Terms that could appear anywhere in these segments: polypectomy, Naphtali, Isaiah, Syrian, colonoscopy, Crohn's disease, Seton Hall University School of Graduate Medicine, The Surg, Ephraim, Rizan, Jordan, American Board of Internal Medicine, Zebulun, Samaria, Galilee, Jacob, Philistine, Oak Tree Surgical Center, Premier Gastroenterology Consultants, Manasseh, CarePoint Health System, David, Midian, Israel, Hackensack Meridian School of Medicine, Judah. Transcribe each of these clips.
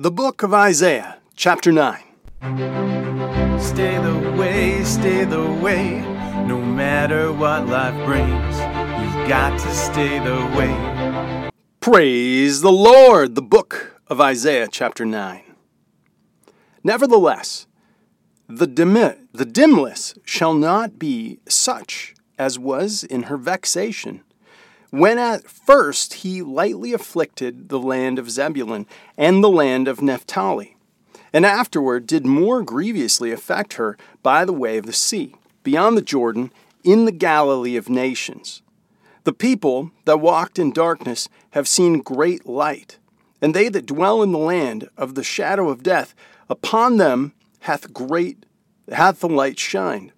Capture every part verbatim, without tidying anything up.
The Book of Isaiah, Chapter nine. Stay the way, stay the way, no matter what life brings, you've got to stay the way. Praise the Lord, the Book of Isaiah, Chapter nine. Nevertheless, the, dim- the dimless shall not be such as was in her vexation, when at first he lightly afflicted the land of Zebulun and the land of Naphtali, and afterward did more grievously affect her by the way of the sea, beyond the Jordan, in the Galilee of nations. The people that walked in darkness have seen great light, and they that dwell in the land of the shadow of death, upon them hath great hath the light shined.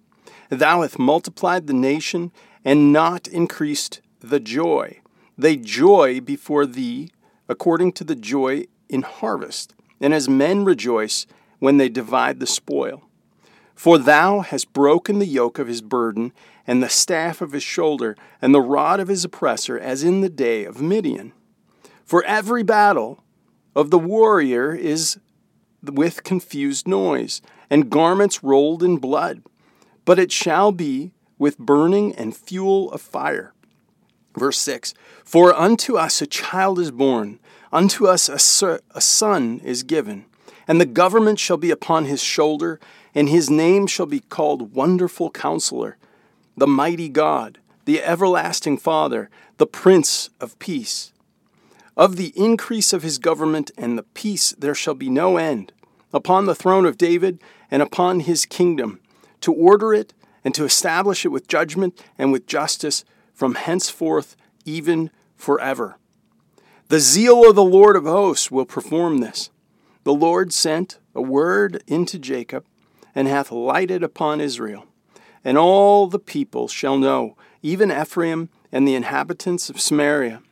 Thou hast multiplied the nation, and not increased the joy. They joy before thee according to the joy in harvest, and as men rejoice when they divide the spoil. For thou hast broken the yoke of his burden, and the staff of his shoulder, and the rod of his oppressor, as in the day of Midian. For every battle of the warrior is with confused noise, and garments rolled in blood, but it shall be with burning and fuel of fire. Verse six, for unto us a child is born, unto us a, sur- a son is given, and the government shall be upon his shoulder, and his name shall be called Wonderful Counselor, the Mighty God, the Everlasting Father, the Prince of Peace. Of the increase of his government and the peace there shall be no end, upon the throne of David and upon his kingdom, to order it and to establish it with judgment and with justice, from henceforth even forever. The zeal of the Lord of hosts will perform this. The Lord sent a word into Jacob, and hath lighted upon Israel. And all the people shall know, even Ephraim and the inhabitants of Samaria,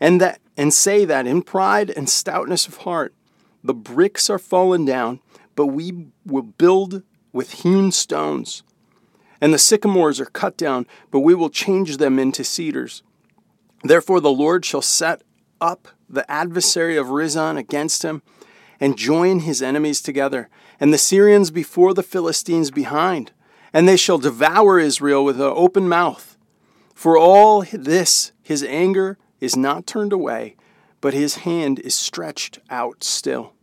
and that and say that in pride and stoutness of heart, the bricks are fallen down, but we will build with hewn stones. And the sycamores are cut down, but we will change them into cedars. Therefore the Lord shall set up the adversary of Rizan against him, and join his enemies together, and the Syrians before the Philistines behind, and they shall devour Israel with an open mouth. For all this his anger is not turned away, but his hand is stretched out still.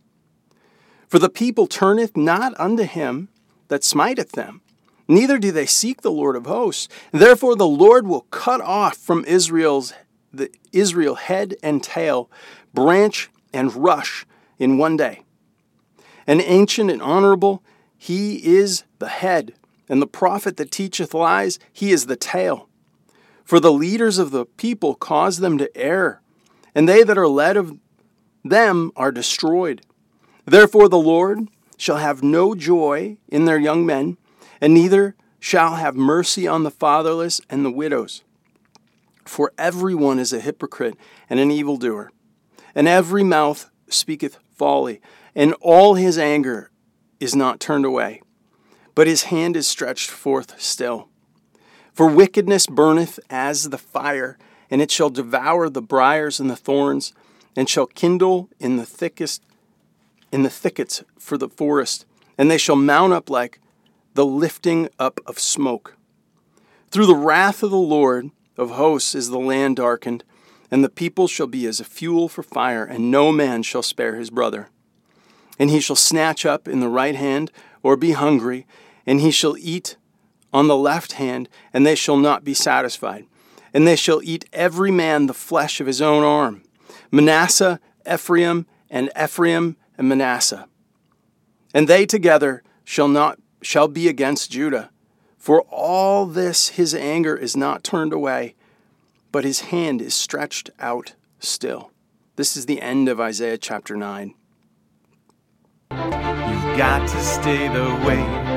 For the people turneth not unto him that smiteth them, neither do they seek the Lord of hosts. Therefore the Lord will cut off from Israel's the Israel head and tail, branch and rush in one day. An ancient and honorable, he is the head, and the prophet that teacheth lies, he is the tail. For the leaders of the people cause them to err, and they that are led of them are destroyed. Therefore the Lord shall have no joy in their young men, and neither shall have mercy on the fatherless and the widows. For everyone is a hypocrite and an evildoer, and every mouth speaketh folly, and all his anger is not turned away, but his hand is stretched forth still. For wickedness burneth as the fire, and it shall devour the briars and the thorns, and shall kindle in the thickest in the thickets for the forest, and they shall mount up like the lifting up of smoke. Through the wrath of the Lord of hosts is the land darkened, and the people shall be as a fuel for fire, and no man shall spare his brother. And he shall snatch up in the right hand, or be hungry, and he shall eat on the left hand, and they shall not be satisfied. And they shall eat every man the flesh of his own arm, Manasseh, Ephraim, and Ephraim, and Manasseh. And they together shall not shall be against Judah. For all this his anger is not turned away, but his hand is stretched out still. This is the end of Isaiah chapter nine. You've got to stay the way.